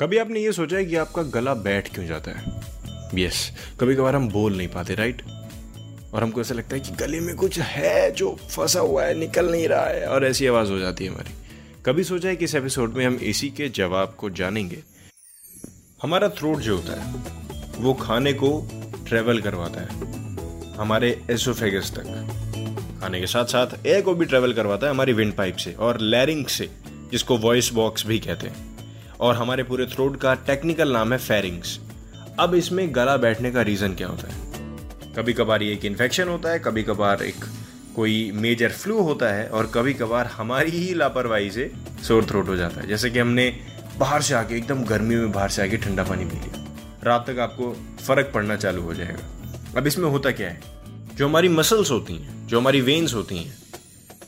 कभी आपने ये सोचा है कि आपका गला बैठ क्यों जाता है? यस, कभी कभार हम बोल नहीं पाते, राइट? और हमको ऐसा लगता है कि गले में कुछ है जो फंसा हुआ है, निकल नहीं रहा है, और ऐसी आवाज़ हो जाती है हमारी। कभी सोचा है कि इस एपिसोड में हम इसी के जवाब को जानेंगे। हमारा थ्रोट जो होता है वो खाने को ट्रेवल करवाता है हमारे एसोफेगस तक, खाने के साथ साथ एयर को भी ट्रेवल करवाता है हमारी विंड पाइप से और लैरिंक्स से, जिसको वॉइस बॉक्स भी कहते हैं, और हमारे पूरे थ्रोट का टेक्निकल नाम है फेरिंग्स। अब इसमें गला बैठने का रीज़न क्या होता है? कभी कभार ये एक इन्फेक्शन होता है, कभी कभार एक कोई मेजर फ्लू होता है, और कभी कभार हमारी ही लापरवाही से सोर थ्रोट हो जाता है, जैसे कि हमने बाहर से आके एकदम गर्मी में बाहर से आके ठंडा पानी पी लिया। रात तक आपको फ़र्क पड़ना चालू हो जाएगा। अब इसमें होता क्या है? जो हमारी मसल्स होती हैं, जो हमारी वेन्स होती हैं,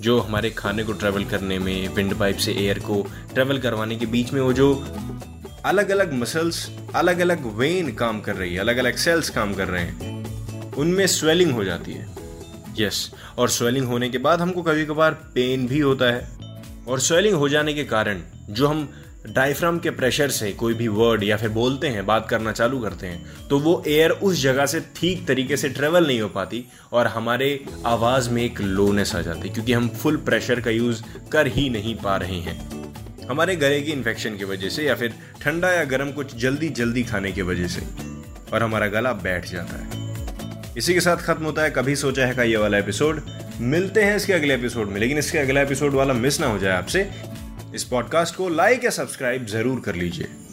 जो हमारे खाने को ट्रैवल करने में, विंड पाइप से एयर को ट्रैवल करवाने के बीच में, वो जो अलग अलग मसल्स, अलग अलग वेन काम कर रही है, अलग अलग सेल्स काम कर रहे हैं, उनमें स्वेलिंग हो जाती है। यस, और स्वेलिंग होने के बाद हमको कभी कभार पेन भी होता है, और स्वेलिंग हो जाने के कारण जो हम डायफ्राम के प्रेशर से कोई भी वर्ड या फिर बोलते हैं, बात करना चालू करते हैं, तो वो एयर उस जगह से ठीक तरीके से ट्रेवल नहीं हो पाती और हमारे आवाज़ में एक लोनेस आ जाती, क्योंकि हम फुल प्रेशर का यूज़ कर ही नहीं पा रहे हैं। हमारे गले की इन्फेक्शन की वजह से या फिर ठंडा या गर्म कुछ जल्दी जल्दी खाने की वजह से, और हमारा गला बैठ जाता है। इसी के साथ खत्म होता है कभी सोचा है का ये वाला एपिसोड। मिलते हैं इसके अगले एपिसोड में, लेकिन इसके अगला एपिसोड वाला मिस ना हो जाए आपसे। इस पॉडकास्ट को लाइक या सब्सक्राइब जरूर कर लीजिए।